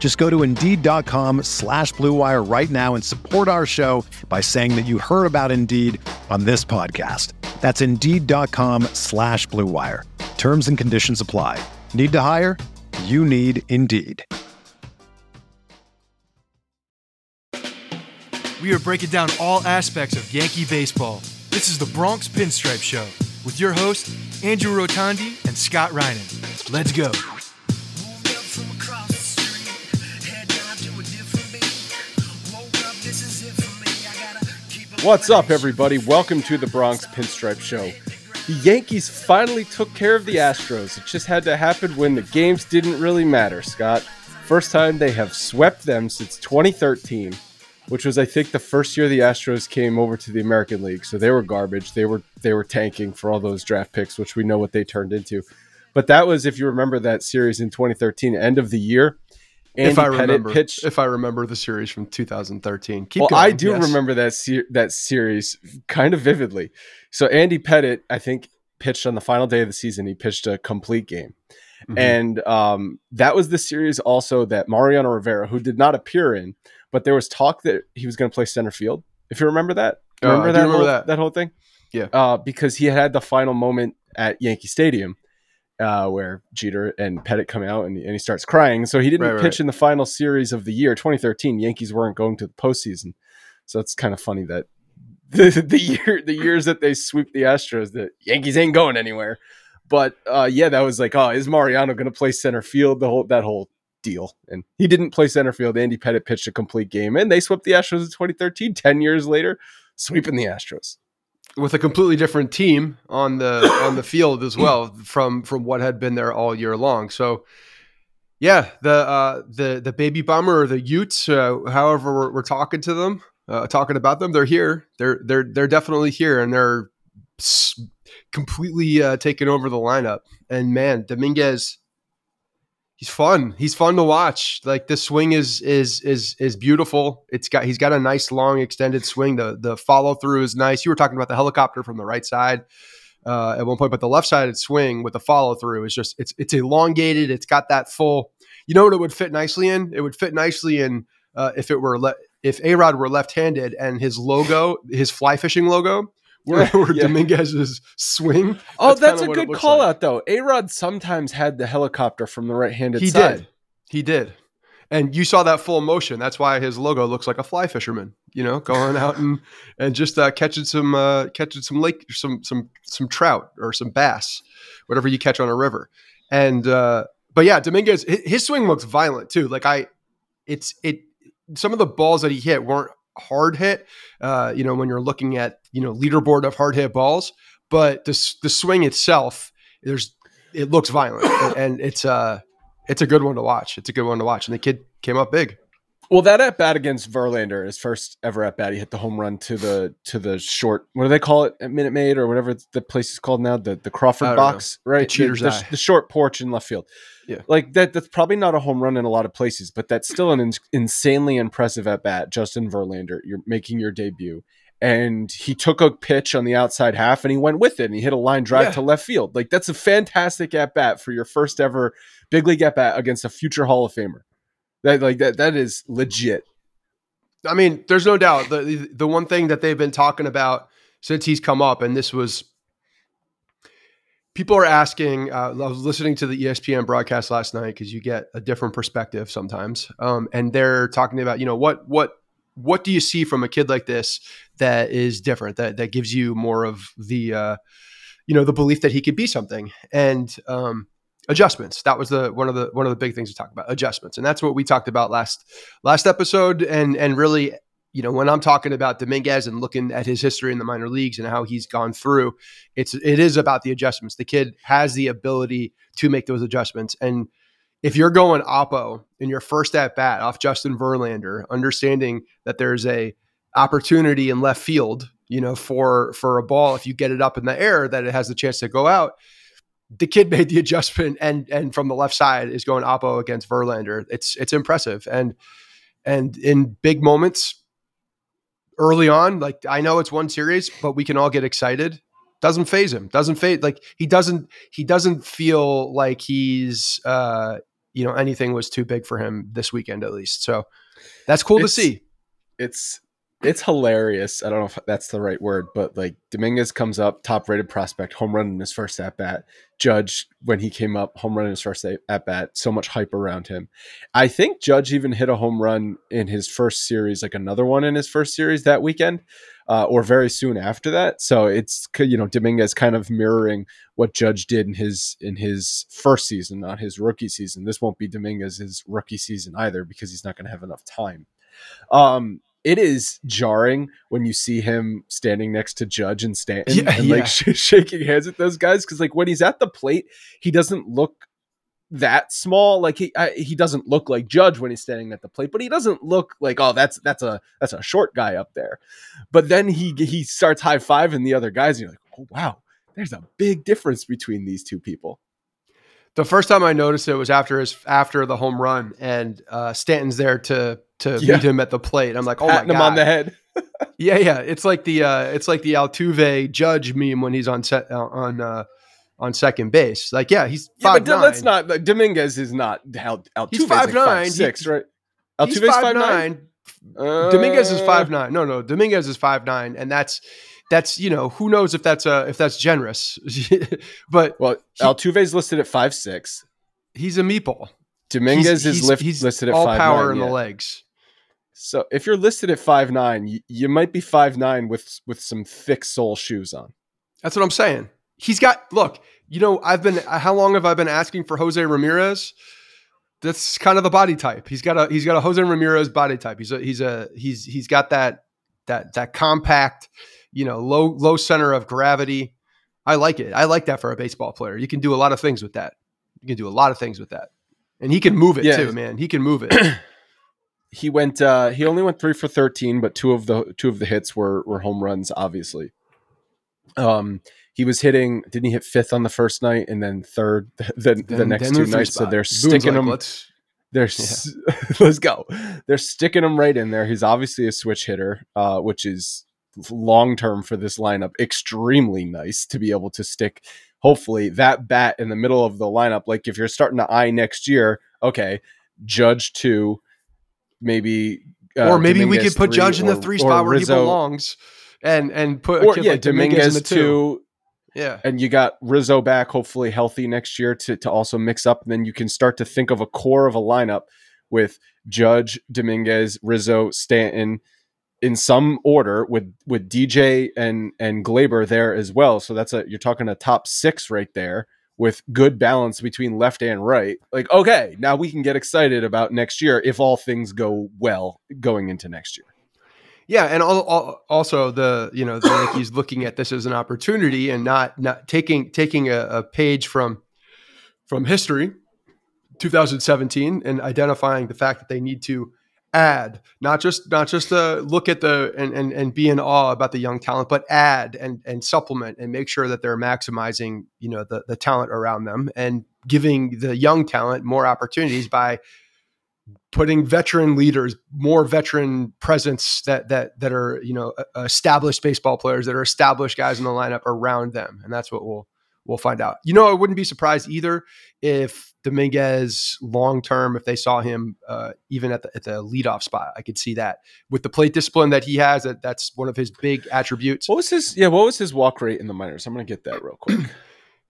Just go to Indeed.com/Blue Wire right now and support our show by saying that you heard about Indeed on this podcast. That's Indeed.com/Blue Wire. Terms and conditions apply. Need to hire? You need Indeed. We are breaking down all aspects of Yankee baseball. This is the Bronx Pinstripe Show with your hosts, Andrew Rotondi and Scott Reinen. Let's go. What's up, everybody? Welcome to the Bronx Pinstripe Show. The Yankees finally took care of the Astros. It just had to happen when the games didn't really matter, Scott. First time they have swept them since 2013, which was, I think, the first year the Astros came over to the American League. So they were garbage. They were tanking for all those draft picks, which we know what they turned into. But that was, if you remember that series in 2013, end of the year. Andy if I remember the series from 2013. Keep going. I do remember that series kind of vividly. So Andy Pettitte, I think, pitched on the final day of the season. He pitched a complete game. Mm-hmm. And that was the series also that Mariano Rivera, who did not appear in, but there was talk that he was going to play center field. If you remember that. That whole thing? Yeah. Because he had the final moment at Yankee Stadium, where Jeter and Pettitte come out and he starts crying. So he didn't pitch in the final series of the year, 2013. Yankees weren't going to the postseason. So it's kind of funny that the years that they sweep the Astros, the Yankees ain't going anywhere. But that was like, oh, is Mariano going to play center field? That whole deal. And he didn't play center field. Andy Pettitte pitched a complete game and they swept the Astros in 2013, 10 years later, sweeping the Astros. With a completely different team on the field as well from what had been there all year long. So, yeah, the baby bomber or the Utes, however we're talking to them, talking about them, they're here. They're definitely here, and they're completely taking over the lineup. And man, Dominguez, he's fun. He's fun to watch. Like the swing is beautiful. He's got a nice long extended swing. The follow through is nice. You were talking about the helicopter from the right side at one point, but the left sided swing with the follow through is just it's elongated. It's got that full. You know what it would fit nicely in? It would fit nicely in if A-Rod were left handed and his logo, his fly fishing logo. Where Dominguez's swing. Oh, that's a good call out, though. A-Rod sometimes had the helicopter from the right-handed side. He did. And you saw that full motion. That's why his logo looks like a fly fisherman, you know, going out and just catching some lake, some trout or some bass, whatever you catch on a river. And but yeah, Dominguez, his swing looks violent too. Like some of the balls that he hit weren't hard hit, you know, when you're looking at, you know, leaderboard of hard hit balls, but the swing itself, it looks violent and it's a good one to watch. And the kid came up big. Well, that at bat against Verlander, his first ever at bat, he hit the home run to the short, what do they call it at Minute Maid or whatever the place is called now, the Crawford box, right? The cheater's eye. The short porch in left field. Yeah, like that's probably not a home run in a lot of places, but that's still an insanely impressive at bat. Justin Verlander, you're making your debut, and he took a pitch on the outside half and he went with it and he hit a line drive to left field. Like that's a fantastic at bat for your first ever big league at bat against a future Hall of Famer. That is legit. I mean, there's no doubt. The one thing that they've been talking about since he's come up, and this was, people are asking, I was listening to the ESPN broadcast last night because you get a different perspective sometimes. And they're talking about, you know, what what do you see from a kid like this that is different, that gives you more of the, the belief that he could be something? And adjustments. That was one of the big things to talk about, adjustments. And that's what we talked about last episode. And really, when I'm talking about Dominguez and looking at his history in the minor leagues and how he's gone through, it is about the adjustments. The kid has the ability to make those adjustments. And if you're going oppo in your first at bat off Justin Verlander, understanding that there's a opportunity in left field, for a ball, if you get it up in the air, that it has the chance to go out. The kid made the adjustment and from the left side is going oppo against Verlander. It's impressive. And in big moments early on, like, I know it's one series, but we can all get excited. Doesn't phase him. Doesn't phase. Like, he doesn't feel like he's, anything was too big for him this weekend, at least. So that's cool to see. It's hilarious. I don't know if that's the right word, but like, Dominguez comes up, top rated prospect, home run in his first at bat. Judge, when he came up, home run in his first at bat. So much hype around him. I think Judge even hit a home run in his first series, like another one in his first series that weekend, or very soon after that. So it's, Dominguez kind of mirroring what Judge did in his first season, not his rookie season. This won't be Dominguez's rookie season either, because he's not going to have enough time. It is jarring when you see him standing next to Judge and Stanton shaking hands with those guys. Cause like, when he's at the plate, he doesn't look that small. Like he doesn't look like Judge when he's standing at the plate, but he doesn't look like, oh, that's a short guy up there. But then he starts high fiving the other guys. And you're like, oh, wow, there's a big difference between these two people. The first time I noticed it was after the home run, and Stanton's there to meet him at the plate. I'm like, oh my God, him on the head. Yeah. It's like the Altuve Judge meme when he's on second base. Like, yeah, he's 5'9". Yeah, that's not like, Dominguez is not Altuve. He's 5'9", right? Altuve's 5'9". Dominguez is 5'9". No, Dominguez is 5'9", and that's who knows if that's generous, but well, Altuve's listed at 5'6". He's a meatball. Dominguez is listed at 5'9". All power in the legs. So if you're listed at 5'9", you might be 5'9" with some thick sole shoes on. That's what I'm saying. He's got, look, how long have I been asking for Jose Ramirez? That's kind of the body type. He's got a Jose Ramirez body type. He's got that compact, low center of gravity. I like it. I like that for a baseball player. You can do a lot of things with that. And he can move it too, man. He can move it. He went. He only went 3 for 13, but two of the hits were home runs. Obviously, he was hitting. Didn't he hit fifth on the first night and then third the next two nights? So they're sticking him. Let's go. They're sticking him right in there. He's obviously a switch hitter, which is long term for this lineup. Extremely nice to be able to stick. Hopefully that bat in the middle of the lineup, like if you're starting to eye next year, okay, Judge 2, maybe Dominguez we could put Judge in the 3 spot where Rizzo, he belongs, and put a kid like Dominguez in the 2. Yeah, and you got Rizzo back, hopefully healthy next year to also mix up. And then you can start to think of a core of a lineup with Judge, Dominguez, Rizzo, Stanton, in some order with DJ and Gleyber there as well. So you're talking a top 6 right there with good balance between left and right. Like, okay, now we can get excited about next year if all things go well going into next year. Yeah. And also the Yankees looking at this as an opportunity and not taking a page from history, 2017, and identifying the fact that they need to add, not just look at the and be in awe about the young talent, but add and supplement and make sure that they're maximizing the talent around them and giving the young talent more opportunities by putting veteran leaders, more veteran presence that are established baseball players, that are established guys in the lineup around them, and that's what we'll find out. I wouldn't be surprised either if Dominguez long-term, if they saw him even at the leadoff spot, I could see that with the plate discipline that he has, that's one of his big attributes. What was his walk rate in the minors? I'm going to get that real quick.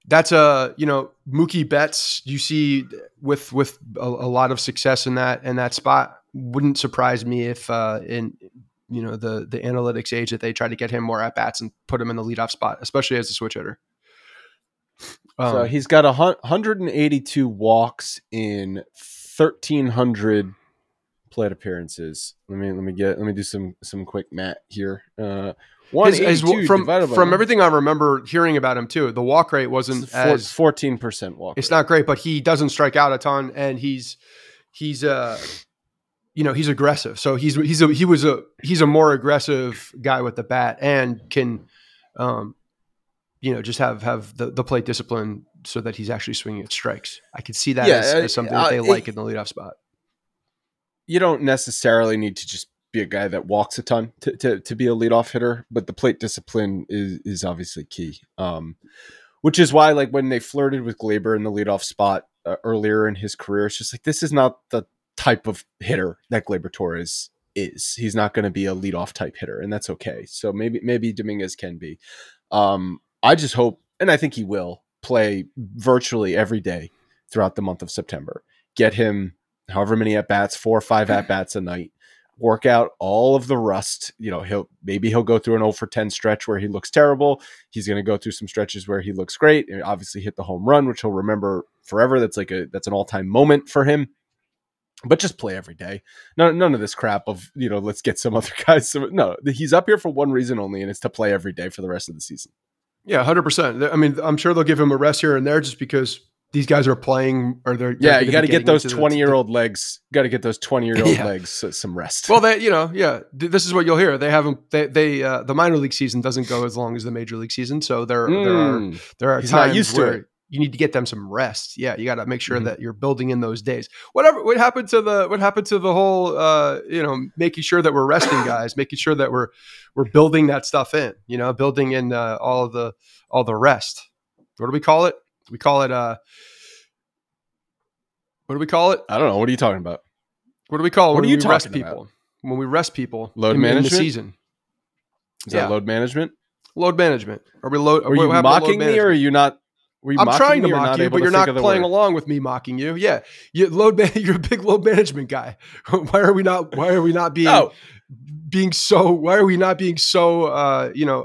That's Mookie Betts. You see with a lot of success in that spot. wouldn't surprise me if the analytics age that they try to get him more at bats and put him in the leadoff spot, especially as a switch hitter. So he's got 182 walks in 1,300 plate appearances. Let me do some quick math here. 182 from everything I remember hearing about him too, the walk rate wasn't 14% walk. It's not great, but he doesn't strike out a ton, and he's aggressive. So he's a more aggressive guy with the bat, and can just have the plate discipline so that he's actually swinging at strikes. I could see that as something that they like in the leadoff spot. You don't necessarily need to just be a guy that walks a ton to be a leadoff hitter, but the plate discipline is obviously key. Which is why, like, when they flirted with Gleyber in the leadoff spot earlier in his career, it's just like, this is not the type of hitter that Gleyber Torres is. He's not going to be a leadoff type hitter, and that's okay. So maybe Dominguez can be. I just hope, and I think he will, play virtually every day throughout the month of September. Get him however many at-bats, 4 or 5 at-bats a night, work out all of the rust. He'll go through an 0-for-10 stretch where he looks terrible. He's going to go through some stretches where he looks great, and obviously hit the home run, which he'll remember forever. That's an all-time moment for him. But just play every day. None of this crap of, let's get some other guys. No, he's up here for one reason only, and it's to play every day for the rest of the season. Yeah, 100%. I mean, I'm sure they'll give him a rest here and there just because these guys are playing, or they're you got to get those 20-year-old legs. Got to get those 20-year-old legs some rest. Well, this is what you'll hear. They haven't. They the minor league season doesn't go as long as the major league season, so there are times where you need to get them some rest. Yeah, you got to make sure that you're building in those days. What happened to the whole making sure that we're resting guys, making sure that we're building that stuff in. Building in all the rest. What do we call it? We call it what do we call it? I don't know. What are you talking about? What do we call it when we rest people? When we rest people load management in the season. Is that load management? Load management. Are we load? Are you mocking me, or are you not? I'm trying to mock you, but you're not playing along with me mocking you. Yeah, you're a big load management guy. Why are we not being so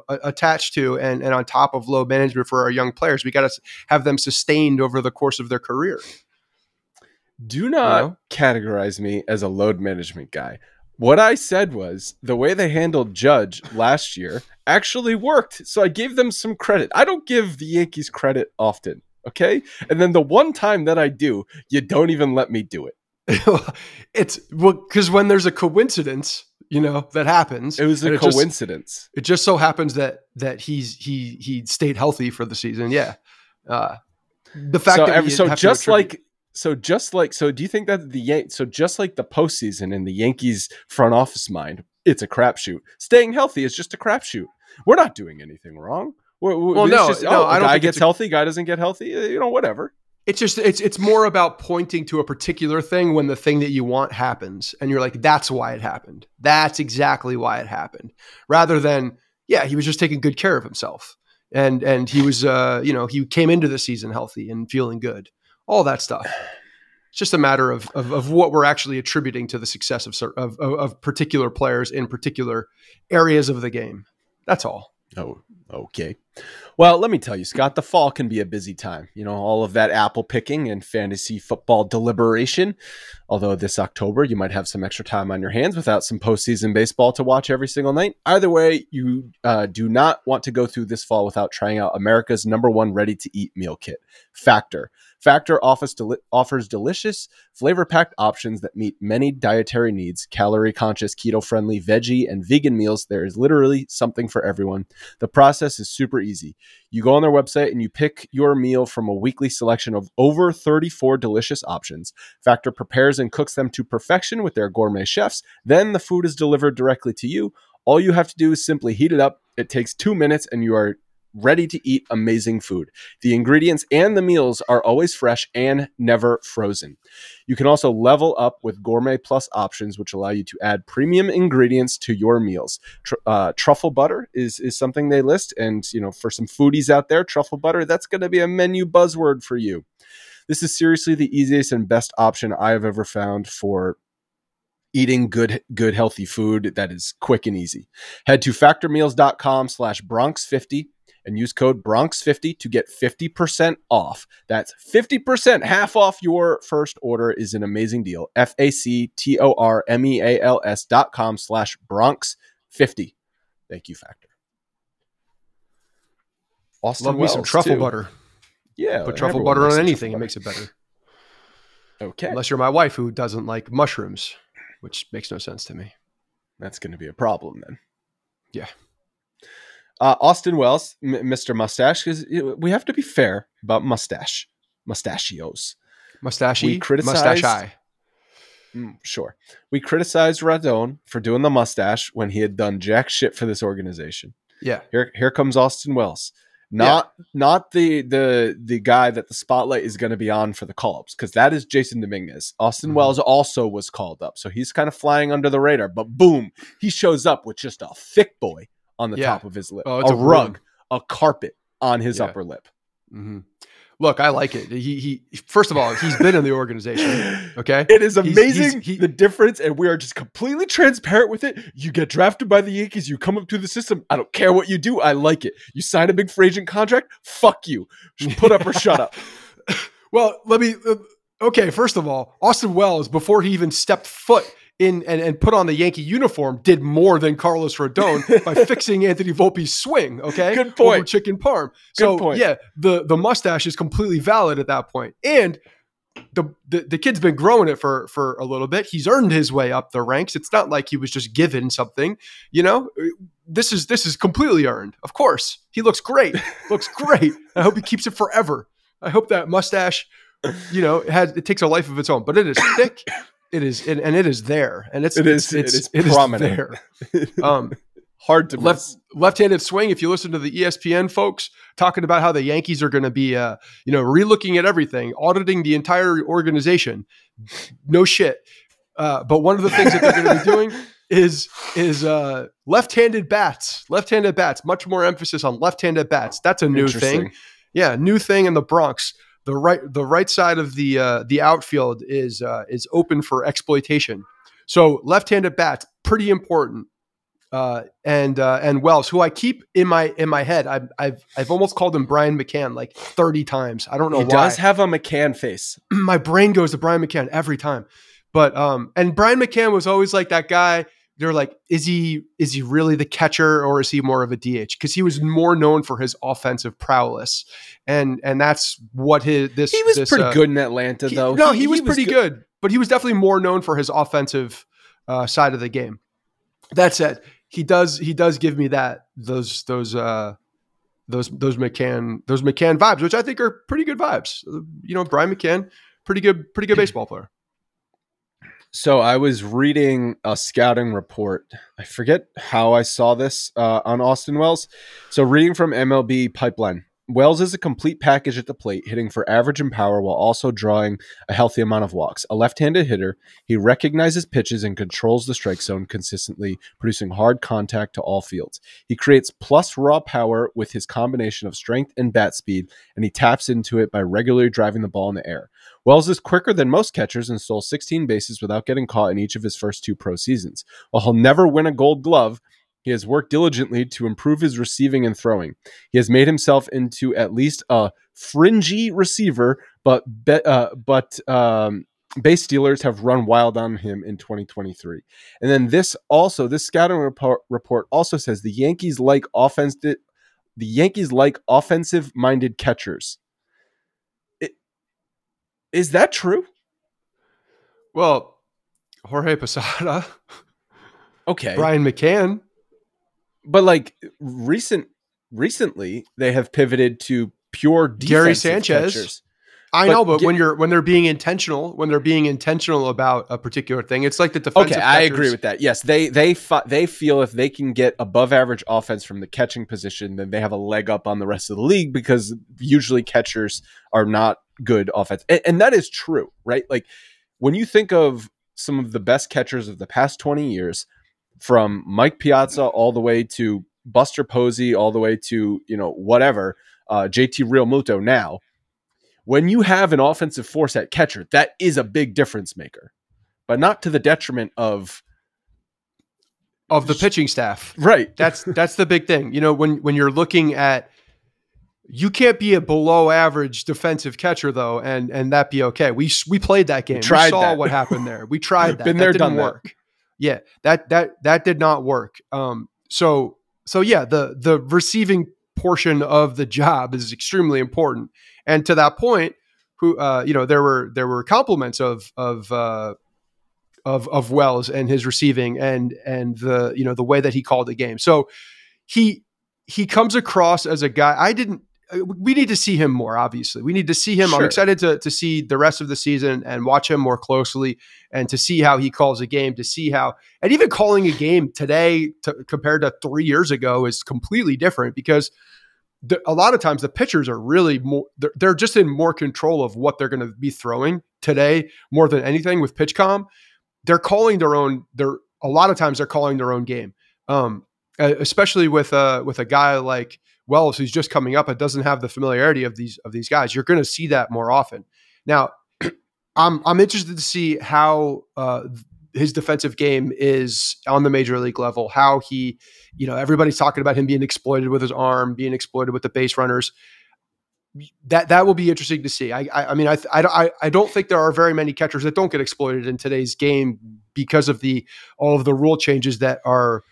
attached to and on top of load management for our young players? We got to have them sustained over the course of their career. Do not categorize me as a load management guy. What I said was the way they handled Judge last year actually worked. So I gave them some credit. I don't give the Yankees credit often. Okay. And then the one time that I do, you don't even let me do it. Because when there's a coincidence, that happens. It was a coincidence. It just so happens that he stayed healthy for the season. Yeah. Do you think that just like the postseason in the Yankees front office mind, it's a crapshoot. Staying healthy is just a crapshoot. We're not doing anything wrong. I don't think guy gets healthy, guy doesn't get healthy, whatever. It's just it's more about pointing to a particular thing when the thing that you want happens, and you're like, that's why it happened. That's exactly why it happened. Rather than, he was just taking good care of himself, and he was he came into the season healthy and feeling good. All that stuff. It's just a matter of what we're actually attributing to the success of particular players in particular areas of the game. That's all. Oh, okay. Well, let me tell you, Scott, the fall can be a busy time. All of that apple picking and fantasy football deliberation. Although this October, you might have some extra time on your hands without some postseason baseball to watch every single night. Either way, you do not want to go through this fall without trying out America's #1 ready-to-eat meal kit, Factor. Factor offers delicious, flavor-packed options that meet many dietary needs, calorie-conscious, keto-friendly, veggie, and vegan meals. There is literally something for everyone. The process is super easy. You go on their website and you pick your meal from a weekly selection of over 34 delicious options. Factor prepares and cooks them to perfection with their gourmet chefs. Then the food is delivered directly to you. All you have to do is simply heat it up. It takes 2 minutes and you are ready to eat amazing food. The ingredients and the meals are always fresh and never frozen. You can also level up with Gourmet Plus options, which allow you to add premium ingredients to your meals. Truffle butter is something they list, and for some foodies out there, truffle butter, that's going to be a menu buzzword for you. This is seriously the easiest and best option I have ever found for eating good healthy food that is quick and easy. Head to factormeals.com/Bronx50 and use code Bronx50 to get 50% off. That's 50% half off your first order is an amazing deal. factormeals.com/Bronx50. Thank you, Factor. Austin Love Wells, me some truffle too. Butter. Yeah. Put truffle butter on anything. It makes it better. Okay. Unless you're my wife who doesn't like mushrooms, which makes no sense to me. That's going to be a problem then. Yeah. Austin Wells, Mr. Mustache, because we have to be fair about mustachios. Mustachie? Mustache-eye. Sure. We criticized Rodon for doing the mustache when he had done jack shit for this organization. Yeah. Here comes Austin Wells. Not the guy that the spotlight is going to be on for the call-ups, because that is Jasson Dominguez. Austin Wells also was called up, so he's kind of flying under the radar. But boom, he shows up with just a thick boy on the top of his lip, a rug, a carpet on his upper lip. Mm-hmm. Look, I like it. He. First of all, he's been in the organization. Okay, it is amazing the difference, and we are just completely transparent with it. You get drafted by the Yankees, you come up to the system. I don't care what you do. I like it. You sign a big free agent contract. Fuck you. Put up or shut up. Well, let me. Okay, first of all, Austin Wells, before he even stepped foot in and put on the Yankee uniform, did more than Carlos Rodon by fixing Anthony Volpe's swing, okay? Good point. Over chicken parm. So, yeah, the mustache is completely valid at that point. And the kid's been growing it for a little bit. He's earned his way up the ranks. It's not like he was just given something, you know? This is completely earned, of course. He looks great. Looks great. I hope he keeps it forever. I hope that mustache, you know, it takes a life of its own. But it is thick. It is, and it is there, and it is prominent. Is there. Hard to miss. Left-handed swing. If you listen to the ESPN folks talking about how the Yankees are going to be, you know, relooking at everything, auditing the entire organization, no shit. But one of the things that they're going to be doing is left-handed bats. Much more emphasis on left-handed bats. That's a new thing. Yeah, new thing in the Bronx. The right side of the outfield is open for exploitation. So left-handed bats, pretty important. And Wells, who I keep in my head, I've almost called him Brian McCann like 30 times. I don't know why. He does have a McCann face. My brain goes to Brian McCann every time. But and Brian McCann was always like that guy. They're like, is he really the catcher, or is he more of a DH? Because he was more known for his offensive prowess, and that's what he was pretty good in Atlanta though. He was pretty good, but he was definitely more known for his offensive side of the game. That said, he does give me those McCann vibes, which I think are pretty good vibes. You know, Brian McCann, pretty good baseball player. So I was reading a scouting report. I forget how I saw this on Austin Wells. So reading from MLB Pipeline, Wells is a complete package at the plate, hitting for average and power while also drawing a healthy amount of walks. A left-handed hitter, he recognizes pitches and controls the strike zone consistently, producing hard contact to all fields. He creates plus raw power with his combination of strength and bat speed, and he taps into it by regularly driving the ball in the air. Wells is quicker than most catchers and stole 16 bases without getting caught in each of his first two pro seasons. While he'll never win a Gold Glove, he has worked diligently to improve his receiving and throwing. He has made himself into at least a fringy receiver, but base stealers have run wild on him in 2023. And then this scouting report also says the Yankees like offensive-minded catchers. Is that true? Well, Jorge Posada, okay, Brian McCann. But like recently, they have pivoted to pure Gary Sanchez. Catchers. I know, but when they're being intentional about a particular thing, it's like the defensive. Okay, I agree with that. Yes, they feel if they can get above average offense from the catching position, then they have a leg up on the rest of the league, because usually catchers are not good offense, and that is true, right? Like when you think of some of the best catchers of the past 20 years, from Mike Piazza all the way to Buster Posey, all the way to, you know, whatever, J.T. Realmuto now. When you have an offensive force at catcher, that is a big difference maker. but not to the detriment of the pitching staff. Right. That's the big thing. You know, when you're looking at, you can't be a below average defensive catcher though, and that be okay. We played that game. We saw what happened there. We tried that. That didn't work. Yeah, that did not work. So yeah, the receiving portion of the job is extremely important. And to that point, there were compliments of Wells and his receiving and the, you know, the way that he called the game. So he comes across as a guy. We need to see him more, obviously. We need to see him. Sure. I'm excited to see the rest of the season and watch him more closely and to see how he calls a game, and even calling a game today compared to 3 years ago is completely different, because a lot of times the pitchers are really they're just in more control of what they're going to be throwing today more than anything with pitch comm. They're calling their own game. Especially with a guy like Wells, who's just coming up, it doesn't have the familiarity of these guys. You're going to see that more often. Now, I'm interested to see how his defensive game is on the major league level. How he, you know, everybody's talking about him being exploited with his arm, being exploited with the base runners. That will be interesting to see. I mean, I don't think there are very many catchers that don't get exploited in today's game because of all of the rule changes that are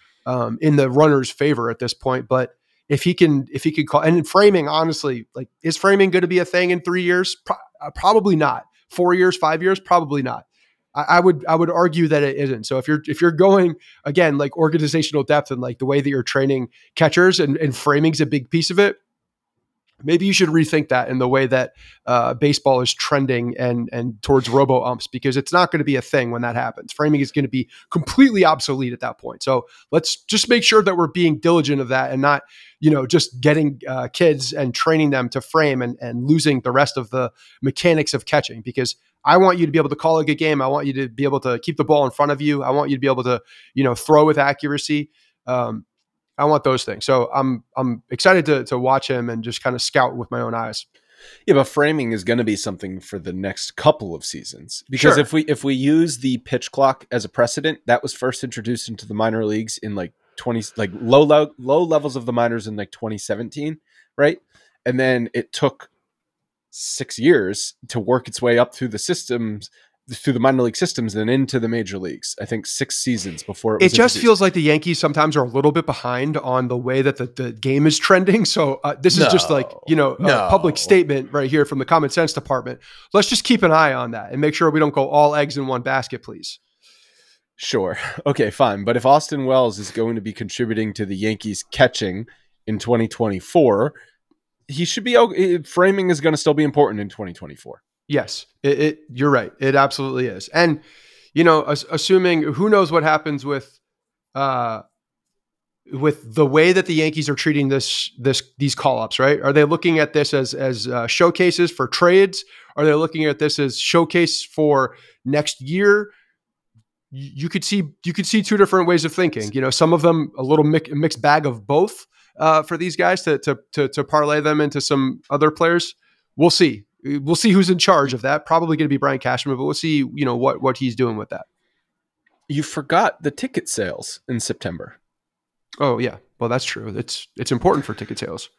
in the runner's favor at this point, but. If he can call, and framing, honestly, like, is framing going to be a thing in 3 years? Probably not. 4 years, 5 years, probably not. I would argue that it isn't. So if you're going again, like, organizational depth and like the way that you're training catchers and framing's a big piece of it, maybe you should rethink that in the way that baseball is trending and towards robo umps, because it's not going to be a thing when that happens. Framing is going to be completely obsolete at that point. So let's just make sure that we're being diligent of that and not, you know, just getting kids and training them to frame and losing the rest of the mechanics of catching, because I want you to be able to call a good game. I want you to be able to keep the ball in front of you. I want you to be able to, you know, throw with accuracy. I want those things. So I'm excited to watch him and just kind of scout with my own eyes. Yeah, but framing is going to be something for the next couple of seasons, because sure. if we use the pitch clock as a precedent, that was first introduced into the minor leagues in like low levels of the minors in like 2017, right? And then it took 6 years to work its way up through the systems, through the minor league systems and into the major leagues. I think 6 seasons before it was introduced. Feels like the Yankees sometimes are a little bit behind on the way that the game is trending. So this is just like, you know, a public statement right here from the Common Sense Department. Let's just keep an eye on that and make sure we don't go all eggs in one basket, please. Sure. Okay, fine. But if Austin Wells is going to be contributing to the Yankees catching in 2024, he should be okay. Framing is going to still be important in 2024. Yes, you're right. It absolutely is. And, you know, assuming, who knows what happens with the way that the Yankees are treating these call-ups, right? Are they looking at this as showcases for trades? Are they looking at this as showcase for next year? You could see two different ways of thinking. You know, some of them a little mixed bag of both for these guys to parlay them into some other players. We'll see. We'll see who's in charge of that. Probably going to be Brian Cashman, but we'll see, you know, what he's doing with that. You forgot the ticket sales in September. Oh yeah, well that's true. It's important for ticket sales.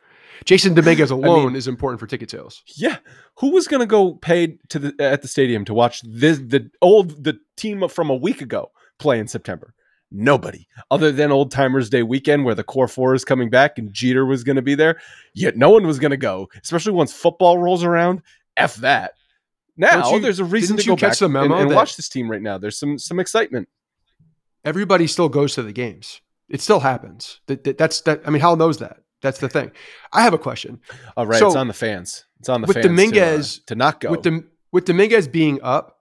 Jasson Dominguez alone is important for ticket sales. Yeah, who was going to go pay at the stadium to watch the team from a week ago play in September? Nobody, other than Old Timers Day weekend, where the Core Four is coming back and Jeter was going to be there. Yet no one was going to go, especially once football rolls around. F that. Now there's a reason to go back and watch this team right now. There's some excitement. Everybody still goes to the games. It still happens. That's that. I mean, Hal knows that. That's the thing. I have a question. All right, so, it's on the fans. It's on the fans Dominguez to not go. With Dominguez being up.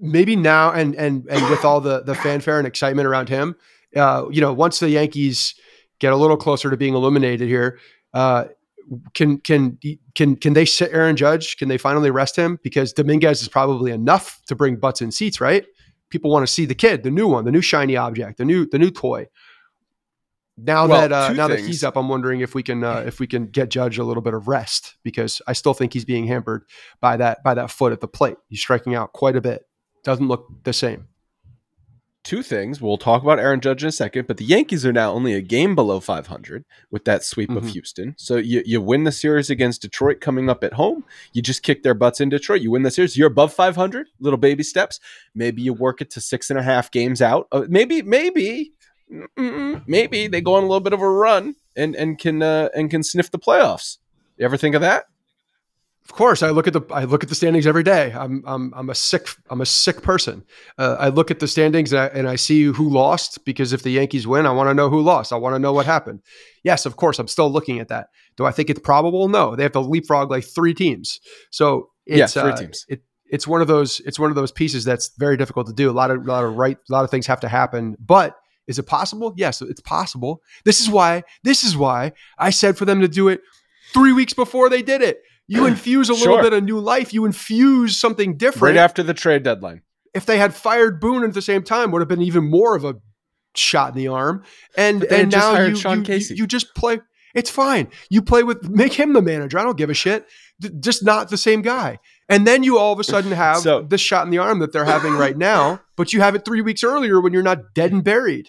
Maybe now and with all the fanfare and excitement around him, you know, once the Yankees get a little closer to being eliminated here, can they sit Aaron Judge? Can they finally rest him? Because Dominguez is probably enough to bring butts in seats, right? People want to see the kid, the new one, the new shiny object, the new toy. Now that he's up, I'm wondering if we can get Judge a little bit of rest, because I still think he's being hampered by that foot at the plate. He's striking out quite a bit. Doesn't look the same. Two things. We'll talk about Aaron Judge in a second, but the Yankees are now only a game below 500 with that sweep of Houston. So you win the series against Detroit coming up at home. You just kick their butts in Detroit. You win the series. You're above 500. Little baby steps. Maybe you work it to 6.5 games out. Maybe they go on a little bit of a run and can sniff the playoffs. You ever think of that? Of course, I look at the standings every day. I'm a sick person. I look at the standings and I see who lost, because if the Yankees win, I want to know who lost. I want to know what happened. Yes, of course, I'm still looking at that. Do I think it's probable? No, they have to leapfrog like three teams. So it's three teams. It's one of those. It's one of those pieces that's very difficult to do. A lot of things have to happen, but. Is it possible? Yes, it's possible. This is why I said for them to do it 3 weeks before they did it. You infuse a little bit of new life. You infuse something different. Right after the trade deadline. If they had fired Boone at the same time, would have been even more of a shot in the arm. And now you just play. It's fine. You play with, make him the manager. I don't give a shit. Just not the same guy. And then you all of a sudden have this shot in the arm that they're having right now, but you have it 3 weeks earlier when you're not dead and buried.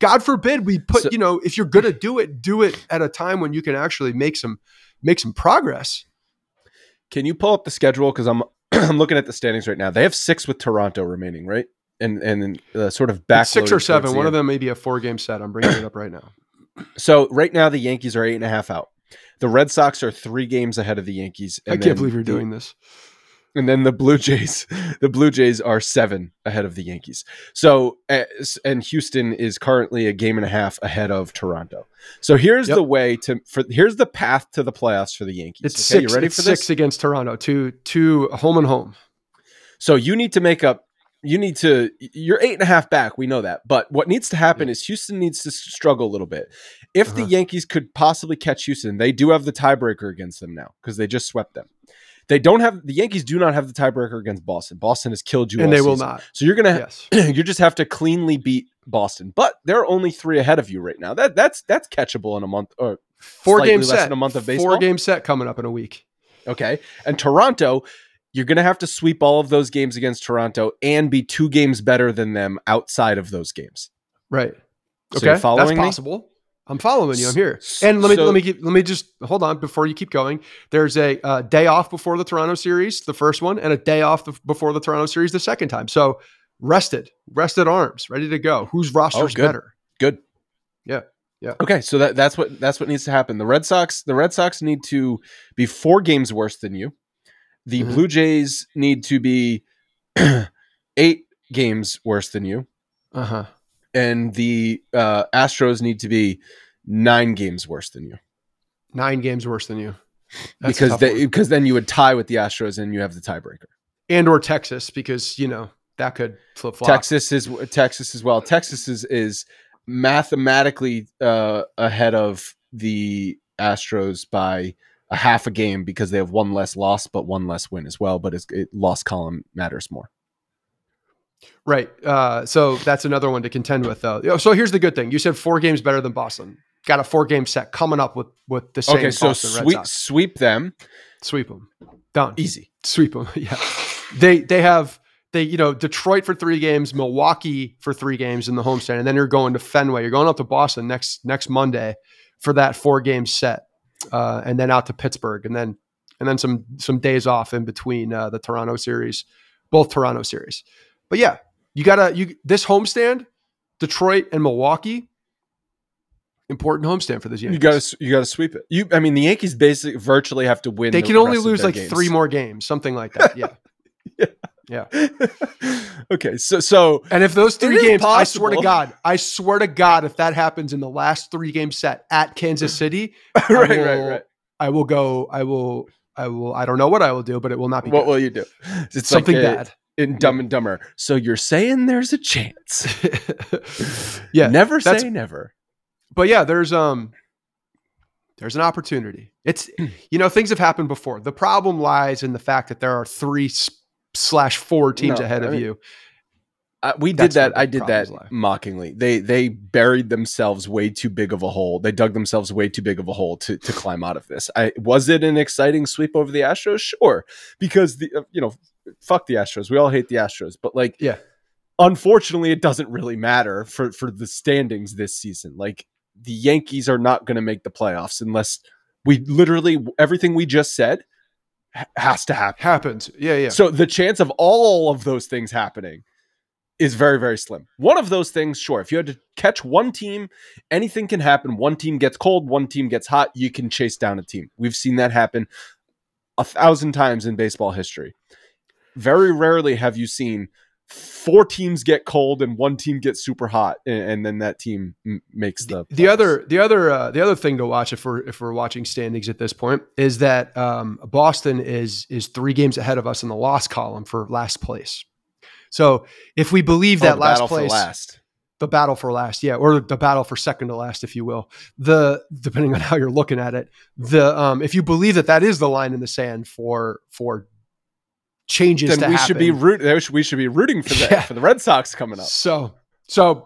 God forbid we put, if you're going to do it at a time when you can actually make some progress. Can you pull up the schedule? Because I'm looking at the standings right now. They have 6 with Toronto remaining, right? And sort of back. 6 or 7. One of them may be a 4-game set. I'm bringing it up right now. So right now the Yankees are 8.5 out. The Red Sox are 3 games ahead of the Yankees. And I can't believe you're doing this. And then the Blue Jays are 7 ahead of the Yankees. So, and Houston is currently a 1.5 games ahead of Toronto. So here's the way here's the path to the playoffs for the Yankees. It's okay, 6, you ready for this? 6 against Toronto, 2 home and home. So you need to make up. You're 8.5 back. We know that. But what needs to happen is Houston needs to struggle a little bit. If the Yankees could possibly catch Houston, they do have the tiebreaker against them now because they just swept them. The Yankees do not have the tiebreaker against Boston. Boston has killed you, and they will not. So you're gonna, you just have to cleanly beat Boston. But they're only 3 ahead of you right now. That's catchable in a month or 4-game set. In a month of baseball, 4-game set coming up in a week. Okay, and Toronto. You're going to have to sweep all of those games against Toronto and be 2 games better than them outside of those games. Right. So okay. You're following me? That's possible. I'm following you. I'm here. And let me just hold on before you keep going. There's a day off before the Toronto series, the first one, and a day off before the Toronto series, the second time. So rested arms, ready to go. Whose roster's better? Good. Yeah. Yeah. Okay. So that's what needs to happen. The Red Sox need to be 4 games worse than you. The Blue Jays need to be 8 games worse than you. Uh-huh. And the Astros need to be 9 games worse than you. 9 games worse than you. That's because then you would tie with the Astros and you have the tiebreaker. And or Texas, because, that could flip-flop. Texas as well. Texas is mathematically ahead of the Astros by a half a game because they have 1 less loss, but 1 less win as well. But loss column matters more. Right. So that's another one to contend with though. So here's the good thing. You said 4 games better than Boston. Got a 4-game set coming up with the same. Okay. So Boston Red Sox. Sweep them. Sweep them. Done. Easy. Sweep them. Yeah. They have Detroit for 3 games, Milwaukee for 3 games in the homestand. And then you're going to Fenway. You're going up to Boston next Monday for that 4-game set. And then out to Pittsburgh, and then some days off in between the Toronto series, both Toronto series. But yeah, this homestand, Detroit and Milwaukee, important homestand for this Yankees. You gotta sweep it. The Yankees basically virtually have to win. They can only lose like games. 3 more games, something like that. Yeah. Yeah. Okay. So and if those 3 games, I swear to God, if that happens in the last 3-game set at Kansas City, right. I will go, I don't know what I will do, but it will not be What good. Will you do? It's something like bad. In Dumb and Dumber. So you're saying there's a chance. Yeah. Never say never. But yeah, there's an opportunity. It's, things have happened before. The problem lies in the fact that there are 3/4 teams ahead of you. I did that mockingly. They buried themselves way too big of a hole. They dug themselves way too big of a hole to climb out of this. Was it an exciting sweep over the Astros? Sure, because fuck the Astros. We all hate the Astros, but unfortunately, it doesn't really matter for the standings this season. Like, the Yankees are not going to make the playoffs unless we literally everything we just said has to happen. Happens. Yeah. So the chance of all of those things happening is very, very slim. One of those things, sure. If you had to catch one team, anything can happen. One team gets cold, one team gets hot. You can chase down a team. We've seen that happen 1,000 times in baseball history. Very rarely have you seen four teams get cold and one team gets super hot, and then that team makes the other thing to watch if we're watching standings at this point is that Boston is 3 games ahead of us in the loss column for last place. So if we believe that the battle for last, or the battle for second to last, if you will, depending on how you're looking at it, if you believe that is the line in the sand for changes, then we should be rooting for the Red Sox coming up. So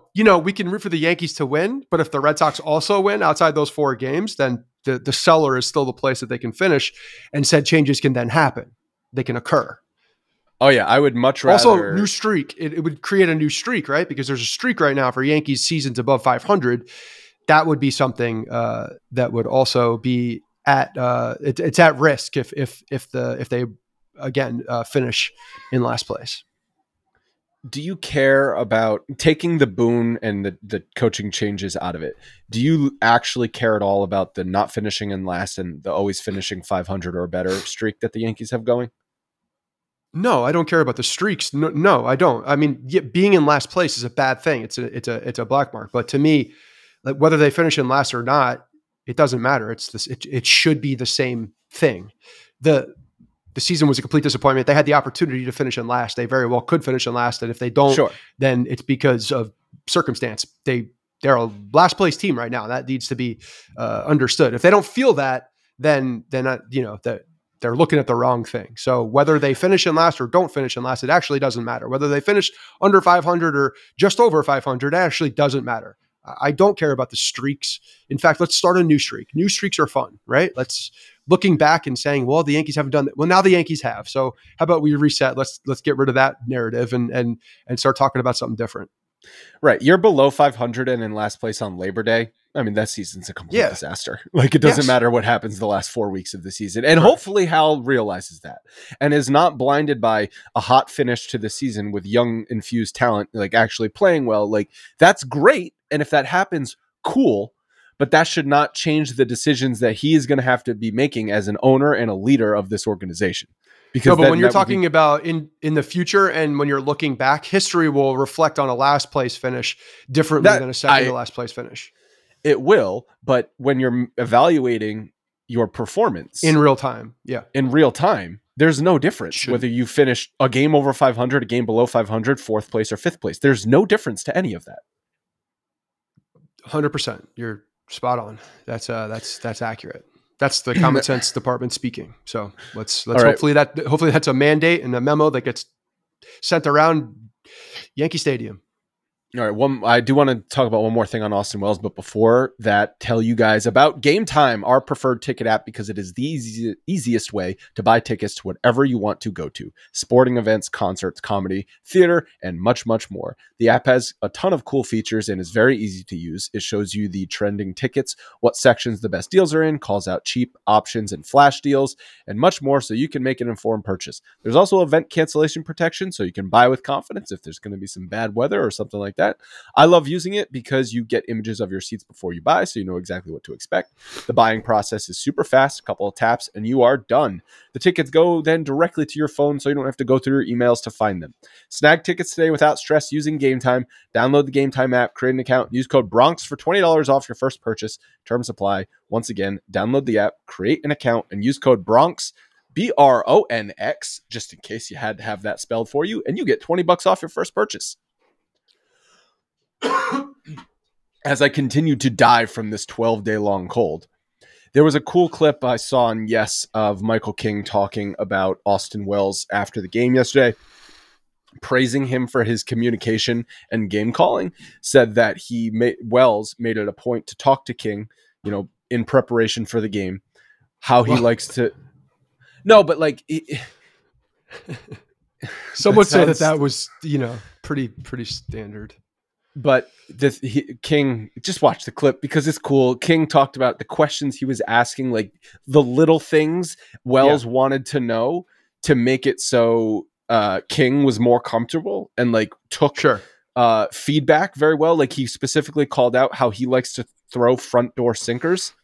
we can root for the Yankees to win, but if the Red Sox also win outside those 4 games, then the cellar is still the place that they can finish, and said changes can then happen. They can occur. Oh yeah, I would much rather. Also, new streak. It would create a new streak, right? Because there's a streak right now for Yankees seasons above 500. That would be something that would also be at it's at risk if they again finish in last place. Do you care about taking the boon and the coaching changes out of it? Do you actually care at all about the not finishing in last and the always finishing 500 or better streak that the Yankees have going? No, I don't care about the streaks. No, I don't. I mean, being in last place is a bad thing. It's a black mark. But to me, like, whether they finish in last or not, it doesn't matter. It should be the same thing. The season was a complete disappointment. They had the opportunity to finish in last. They very well could finish in last, and if they don't, then it's because of circumstance. They're a last place team right now. That needs to be understood. If they don't feel that, then they're not. They're looking at the wrong thing. So whether they finish in last or don't finish in last, it actually doesn't matter. Whether they finish under 500 or just over 500, it actually doesn't matter. I don't care about the streaks. In fact, let's start a new streak. New streaks are fun, right? Let's looking back and saying, well, the Yankees haven't done that. Well, now the Yankees have. So how about we reset? Let's get rid of that narrative and start talking about something different. Right. You're below 500 and in last place on Labor Day. I mean, that season's a complete disaster. Like, it doesn't matter what happens the last 4 weeks of the season. And hopefully Hal realizes that and is not blinded by a hot finish to the season with young infused talent, like actually playing well. Like, that's great. And if that happens, cool. But that should not change the decisions that he is going to have to be making as an owner and a leader of this organization. Because but when you're talking about in the future and when you're looking back, history will reflect on a last place finish differently than a second to last place finish. It will, but when you're evaluating your performance in real time, there's no difference whether you finish a game over 500, a game below 500, 4th place or 5th place. There's no difference to any of that. 100%. You're spot on. That's accurate. That's the common sense department speaking. So let's hopefully that's a mandate and a memo that gets sent around Yankee Stadium. All right. I do want to talk about one more thing on Austin Wells, but before that, tell you guys about Game Time, our preferred ticket app, because it is the easiest way to buy tickets to whatever you want to go to. Sporting events, concerts, comedy, theater, and much, much more. The app has a ton of cool features and is very easy to use. It shows you the trending tickets, what sections the best deals are in, calls out cheap options and flash deals, and much more, so you can make an informed purchase. There's also event cancellation protection, so you can buy with confidence if there's going to be some bad weather or something like that. I love using it because you get images of your seats before you buy, so you know exactly what to expect. The buying process is super fast, a couple of taps, and you are done. The tickets go then directly to your phone, so you don't have to go through your emails to find them. Snag tickets today without stress using Game Time. Download the Game Time app, create an account, use code Bronx for $20 off your first purchase. Terms apply. Once again, download the app, create an account, and use code Bronx, BRONX, just in case you had to have that spelled for you, and you get $20 off your first purchase. As I continued to die from this 12-day-long cold, there was a cool clip I saw on Yes of Michael King talking about Austin Wells after the game yesterday. praising him for his communication and game calling, said that Wells made it a point to talk to King, you know, in preparation for the game, how he likes to. No, but like, someone said that was, you know, pretty standard. But King, just watch the clip because it's cool. King talked about the questions he was asking, like the little things Wells wanted to know to make it so King was more comfortable and like took feedback very well. Like he specifically called out how he likes to throw front door sinkers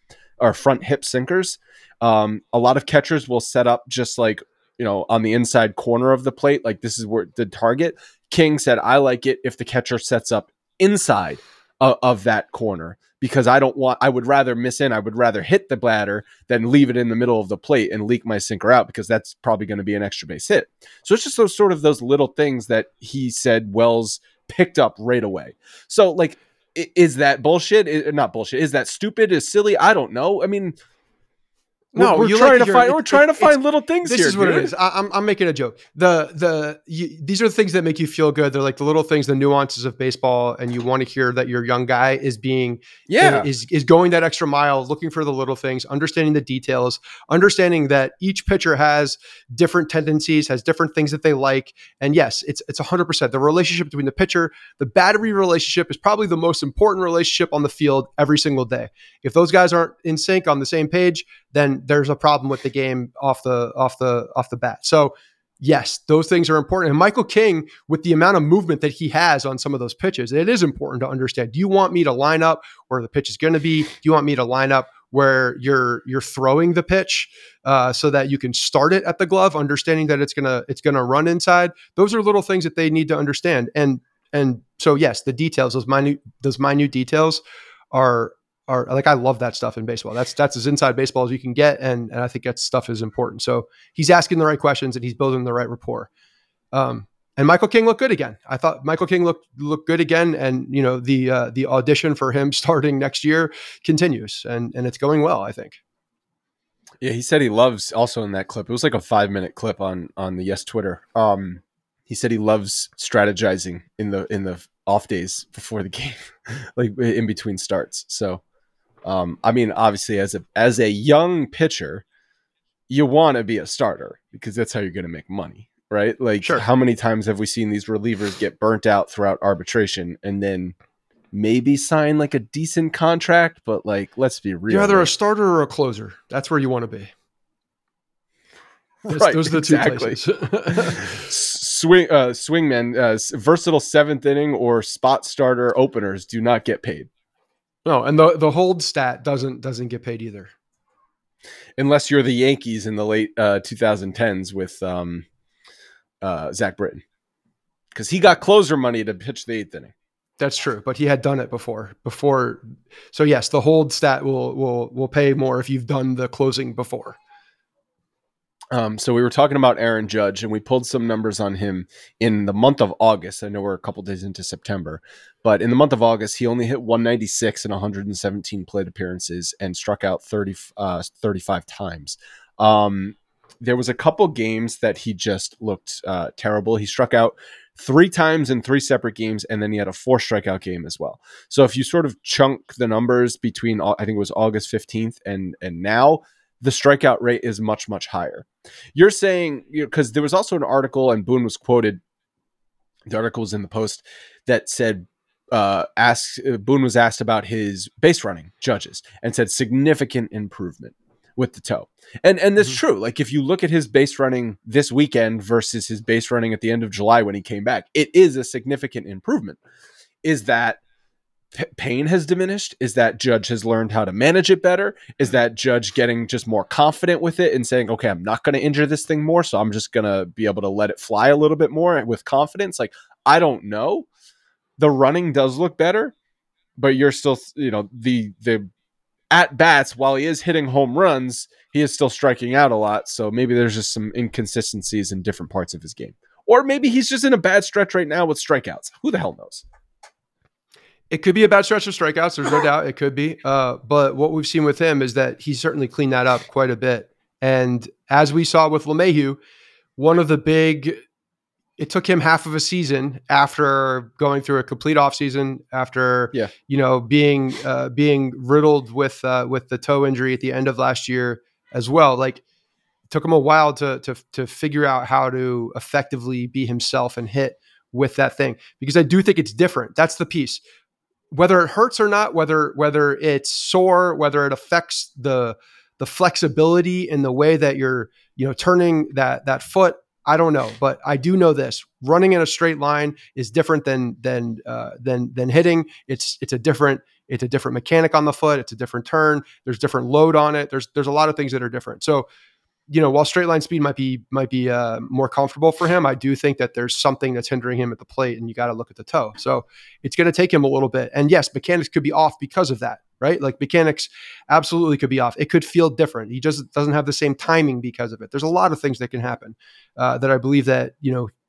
or front hip sinkers. A lot of catchers will set up just like, you know, on the inside corner of the plate, like this is where the target. King said, I like it if the catcher sets up inside of that corner because I would rather miss in. I would rather hit the bladder than leave it in the middle of the plate and leak my sinker out because that's probably going to be an extra base hit. So it's just those sort of those little things that he said Wells picked up right away. So like, is that bullshit? Not bullshit. Is that stupid? Is silly? I don't know. I mean, no, we're trying to find little things here. This is what it is. I'm making a joke. These are the things that make you feel good. They're like the little things, the nuances of baseball, and you want to hear that your young guy is being is going that extra mile, looking for the little things, understanding the details, understanding that each pitcher has different tendencies, has different things that they like. And yes, it's 100%. The relationship between the pitcher, the battery relationship is probably the most important relationship on the field every single day. If those guys aren't in sync on the same page, then there's a problem with the game off the bat. So yes, those things are important. And Michael King, with the amount of movement that he has on some of those pitches, it is important to understand. Do you want me to line up where the pitch is going to be? Do you want me to line up where you're throwing the pitch so that you can start it at the glove, understanding that it's gonna run inside? Those are little things that they need to understand. And so yes, the details, those minute details are like, I love that stuff in baseball. That's as inside baseball as you can get. And I think that stuff is important. So he's asking the right questions and he's building the right rapport. And Michael King looked good again. I thought Michael King looked good again. And you know, the audition for him starting next year continues and it's going well, I think. Yeah. He said he loves, also in that clip, it was like a 5-minute clip on the Yes Twitter. He said he loves strategizing in the off days before the game, like in between starts. So, I mean, obviously as a young pitcher, you want to be a starter because that's how you're going to make money, right? Like how many times have we seen these relievers get burnt out throughout arbitration and then maybe sign like a decent contract, but like, let's be real. You're either a starter or a closer. That's where you want to be. Right, those are the two places. Swingmen, versatile seventh inning or spot starter openers do not get paid. No, and the hold stat doesn't get paid either, unless you're the Yankees in the late 2010s with Zach Britton, because he got closer money to pitch the eighth inning. That's true, but he had done it before. So yes, the hold stat will pay more if you've done the closing before. So we were talking about Aaron Judge and we pulled some numbers on him in the month of August. I know we're a couple days into September, but in the month of August, he only hit 196 in 117 plate appearances and struck out 35 times. There was a couple games that he just looked terrible. He struck out 3 times in 3 separate games, and then he had a 4 strikeout game as well. So if you sort of chunk the numbers between, I think it was August 15th and now, the strikeout rate is much, much higher. You're saying, because there was also an article, and Boone was quoted, the article was in the Post, that said, Boone was asked about his base running, Judge's, and said significant improvement with the toe. And that's true. Like if you look at his base running this weekend versus his base running at the end of July when he came back, it is a significant improvement. Is that pain has diminished? Is that Judge has learned how to manage it better? Is that Judge getting just more confident with it and saying, okay, I'm not going to injure this thing more, so I'm just going to be able to let it fly a little bit more with confidence? Like, I don't know. The running does look better, but you're still, you know, the at bats, while he is hitting home runs, he is still striking out a lot. So maybe there's just some inconsistencies in different parts of his game, or maybe he's just in a bad stretch right now with strikeouts. Who the hell knows? It could be a bad stretch of strikeouts. There's no doubt it could be. But what we've seen with him is that he certainly cleaned that up quite a bit. And as we saw with LeMahieu, one of the big it took him half of a season after going through a complete offseason, after being riddled with the toe injury at the end of last year as well. Like, it took him a while to figure out how to effectively be himself and hit with that thing, because I do think it's different. That's the piece. Whether it hurts or not, whether it's sore, whether it affects the flexibility in the way that you're turning that foot, I don't know, but I do know this: running in a straight line is different than hitting. It's a different mechanic on the foot. It's a different turn. There's different load on it. There's a lot of things that are different. So, while straight line speed might be more comfortable for him, I do think that there's something that's hindering him at the plate, and you got to look at the toe. So it's going to take him a little bit. And yes, mechanics could be off because of that, right? Like, mechanics absolutely could be off. It could feel different. He just doesn't have the same timing because of it. There's a lot of things that can happen that I believe that,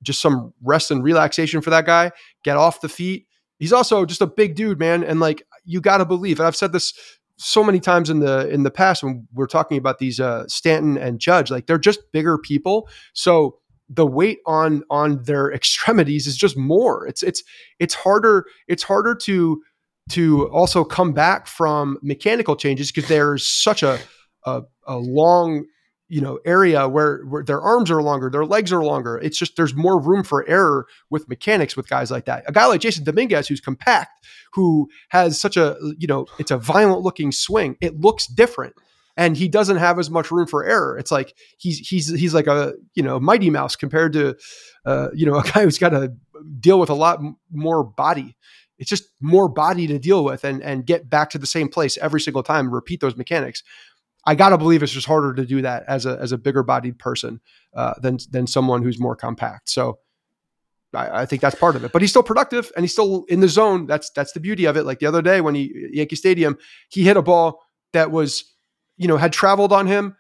just some rest and relaxation for that guy, get off the feet. He's also just a big dude, man. And like, you got to believe, and I've said this so many times in the past when we're talking about these Stanton and Judge, like, they're just bigger people. So the weight on their extremities is just more. It's harder to also come back from mechanical changes, because there's such a long, area where their arms are longer, their legs are longer. It's just, there's more room for error with mechanics with guys like that. A guy like Jasson Dominguez, who's compact, who has such a, it's a violent looking swing. It looks different, and he doesn't have as much room for error. It's like he's like a, Mighty Mouse compared to, a guy who's got to deal with a lot more body. It's just more body to deal with and get back to the same place every single time, repeat those mechanics. I got to believe it's just harder to do that as a bigger bodied person than someone who's more compact. So I think that's part of it, but he's still productive and he's still in the zone. That's the beauty of it. Like the other day when he, Yankee Stadium, he hit a ball that was, had traveled on him,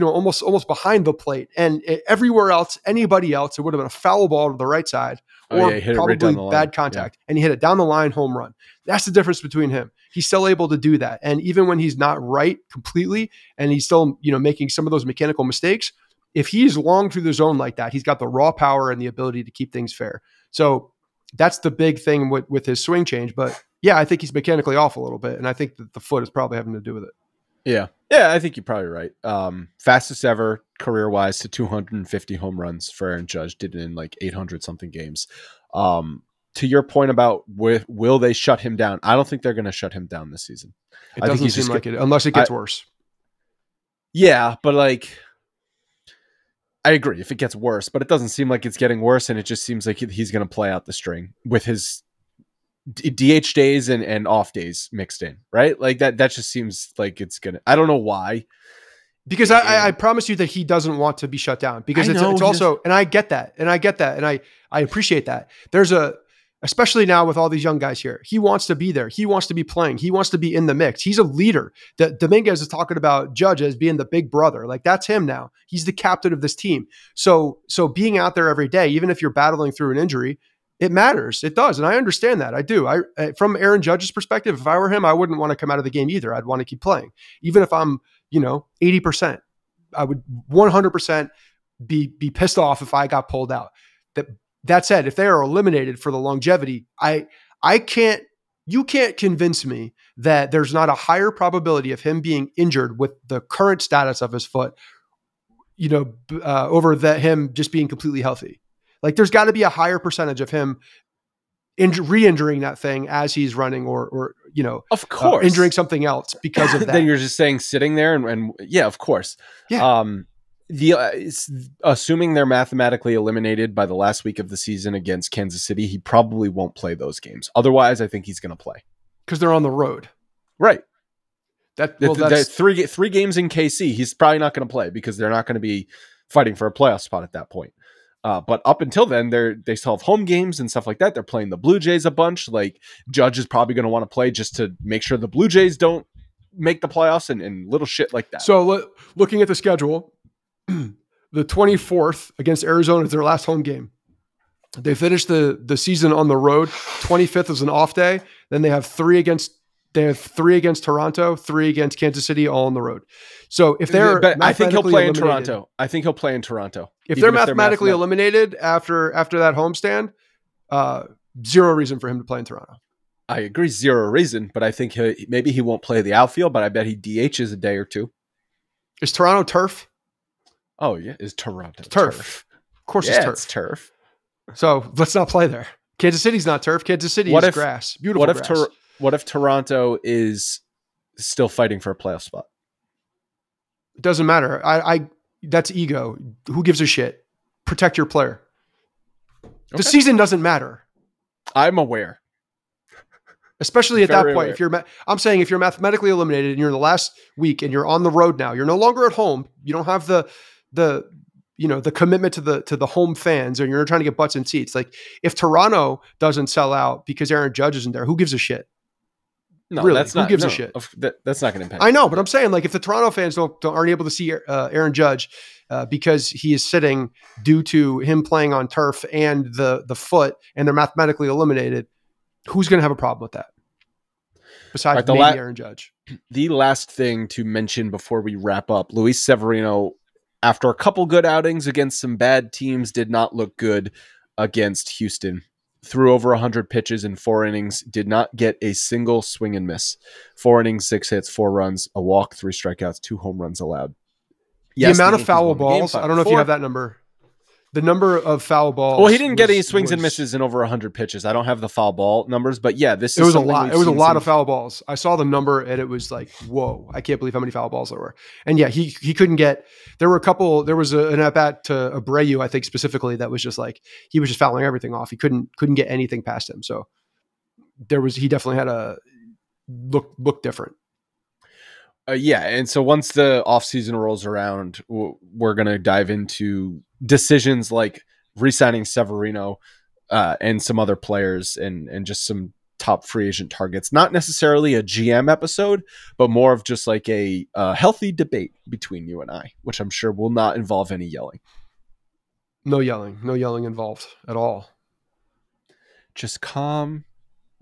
almost behind the plate, and everywhere else, anybody else, it would have been a foul ball to the right side or probably right bad contact. Yeah. And he hit it down the line, home run. That's the difference between him. He's still able to do that. And even when he's not right completely, and he's still, making some of those mechanical mistakes, if he's long through the zone like that, he's got the raw power and the ability to keep things fair. So that's the big thing with his swing change. But yeah, I think he's mechanically off a little bit. And I think that the foot is probably having to do with it. Yeah. Yeah, I think you're probably right. Fastest ever career-wise to 250 home runs for Aaron Judge, did it in like 800-something games. To your point about will they shut him down, I don't think they're going to shut him down this season. It doesn't seem like it, unless it gets worse. Yeah, but like, I agree if it gets worse, but it doesn't seem like it's getting worse, and it just seems like he's going to play out the string with his DH days and off days mixed in, right? Like that just seems like it's gonna, I don't know why, because I promise you that he doesn't want to be shut down, because it's also, and I get that. And I appreciate that. There's especially now with all these young guys here, he wants to be there. He wants to be playing. He wants to be in the mix. He's a leader. That Dominguez is talking about Judge as being the big brother. Like, that's him now. He's the captain of this team. So being out there every day, even if you're battling through an injury, it matters. It does. And I understand that. I do. From Aaron Judge's perspective, if I were him, I wouldn't want to come out of the game either. I'd want to keep playing. Even if I'm, 80%, I would 100% be pissed off if I got pulled out. That said, if they are eliminated for the longevity, you can't convince me that there's not a higher probability of him being injured with the current status of his foot, over that him just being completely healthy. Like, there's got to be a higher percentage of him re-injuring that thing as he's running or of course, injuring something else because of that. Then you're just saying sitting there and yeah, of course. Yeah. Assuming they're mathematically eliminated by the last week of the season against Kansas City, he probably won't play those games. Otherwise, I think he's going to play. Because they're on the road. Right. That's three games in KC. He's probably not going to play because they're not going to be fighting for a playoff spot at that point. But up until then, they still have home games and stuff like that. They're playing the Blue Jays a bunch. Like, Judge is probably going to want to play just to make sure the Blue Jays don't make the playoffs and little shit like that. So looking at the schedule, the 24th against Arizona is their last home game. They finish the season on the road. 25th is an off day. Then they have three against Toronto, three against Kansas City, all on the road. So if they're, I think he'll play in Toronto. If they're mathematically eliminated after that homestand, zero reason for him to play in Toronto. I agree, zero reason, but I think maybe he won't play the outfield, but I bet he DHs a day or two. Is Toronto turf? Oh, yeah. Is Toronto turf? Of course it's turf. So let's not play there. Kansas City's not turf. Kansas City is grass. Beautiful grass. What if Toronto is still fighting for a playoff spot? It doesn't matter. That's ego. Who gives a shit? Protect your player. The season doesn't matter. I'm aware. Especially at that point, if I'm saying if you're mathematically eliminated and you're in the last week and you're on the road now, you're no longer at home. You don't have the commitment to the home fans, and you're trying to get butts in seats. Like if Toronto doesn't sell out because Aaron Judge isn't there, who gives a shit? No, really, who gives a shit? That's not going to impact. I know, but I'm saying like if the Toronto fans aren't able to see Aaron Judge because he is sitting due to him playing on turf and the foot, and they're mathematically eliminated, who's going to have a problem with that? Besides maybe Aaron Judge. The last thing to mention before we wrap up, Luis Severino, after a couple good outings against some bad teams, did not look good against Houston. Threw over 100 pitches in 4 innings, did not get a single swing and miss. 4 innings, 6 hits, 4 runs, a walk, 3 strikeouts, 2 home runs allowed. Yes, the amount of foul balls, I don't know if you have that number. The number of foul balls. Well, he didn't get any swings and misses in over 100 pitches. I don't have the foul ball numbers, but yeah, it was a lot. It was a lot of foul balls. I saw the number and it was like, whoa, I can't believe how many foul balls there were. And yeah, he couldn't get, there was an at-bat to Abreu, I think specifically, that was just like, he was just fouling everything off. He couldn't get anything past him. So he definitely had a look different. Yeah, and so once the offseason rolls around, we're going to dive into decisions like re-signing Severino and some other players and just some top free agent targets. Not necessarily a GM episode, but more of just like a healthy debate between you and I, which I'm sure will not involve any yelling. No yelling. No yelling involved at all. Just calm,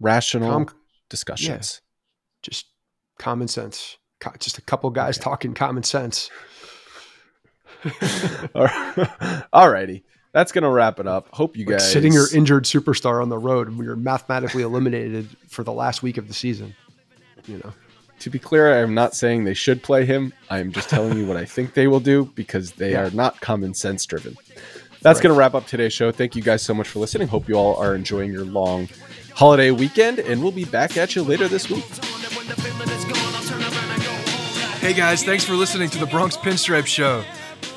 rational discussions. Yeah. Just common sense. Just a couple guys talking common sense. All righty. That's going to wrap it up. Hope you guys... Sitting your injured superstar on the road and we were mathematically eliminated for the last week of the season. You know. To be clear, I am not saying they should play him. I am just telling you what I think they will do because they are not common sense driven. That's going to wrap up today's show. Thank you guys so much for listening. Hope you all are enjoying your long holiday weekend, and we'll be back at you later this week. Hey guys, thanks for listening to the Bronx Pinstripe Show.